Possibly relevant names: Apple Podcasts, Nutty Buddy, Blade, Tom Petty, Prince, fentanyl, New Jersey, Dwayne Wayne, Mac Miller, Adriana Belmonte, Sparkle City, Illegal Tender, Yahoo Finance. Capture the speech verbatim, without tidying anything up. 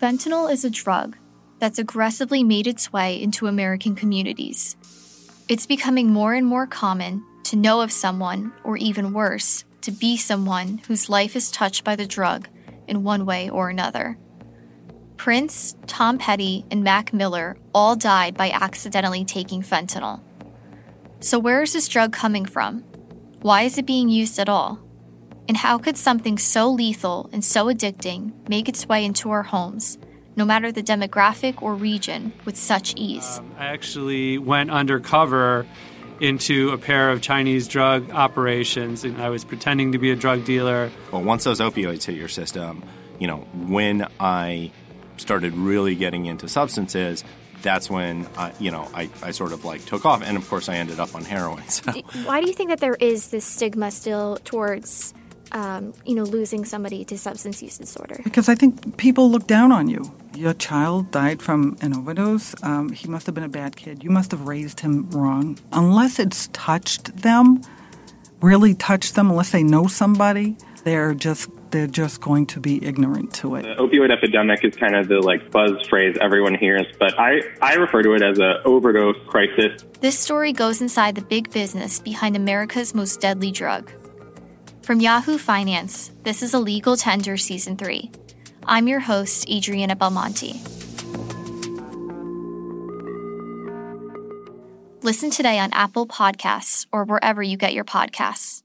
Fentanyl is a drug that's aggressively made its way into American communities. It's becoming more and more common to know of someone, or even worse, to be someone whose life is touched by the drug in one way or another. Prince, Tom Petty, and Mac Miller all died by accidentally taking fentanyl. So where is this drug coming from? Why is it being used at all? And how could something so lethal and so addicting make its way into our homes, no matter the demographic or region, with such ease? Um, I actually went undercover into a pair of Chinese drug operations, and I was pretending to be a drug dealer. Well, once those opioids hit your system, you know, when I started really getting into substances, that's when, I, you know, I, I sort of, like, took off. And, of course, I ended up on heroin. So. Why do you think that there is this stigma still towards, um, you know, losing somebody to substance use disorder? Because I think people look down on you. Your child died from an overdose. Um, he must have been a bad kid. You must have raised him wrong. Unless it's touched them, really touched them, unless they know somebody, they're just they're just going to be ignorant to it. The opioid epidemic is kind of the, like, buzz phrase everyone hears, but I, I refer to it as an overdose crisis. This story goes inside the big business behind America's most deadly drug. From Yahoo Finance, this is Illegal Tender Season three. I'm your host, Adriana Belmonte. Listen today on Apple Podcasts or wherever you get your podcasts.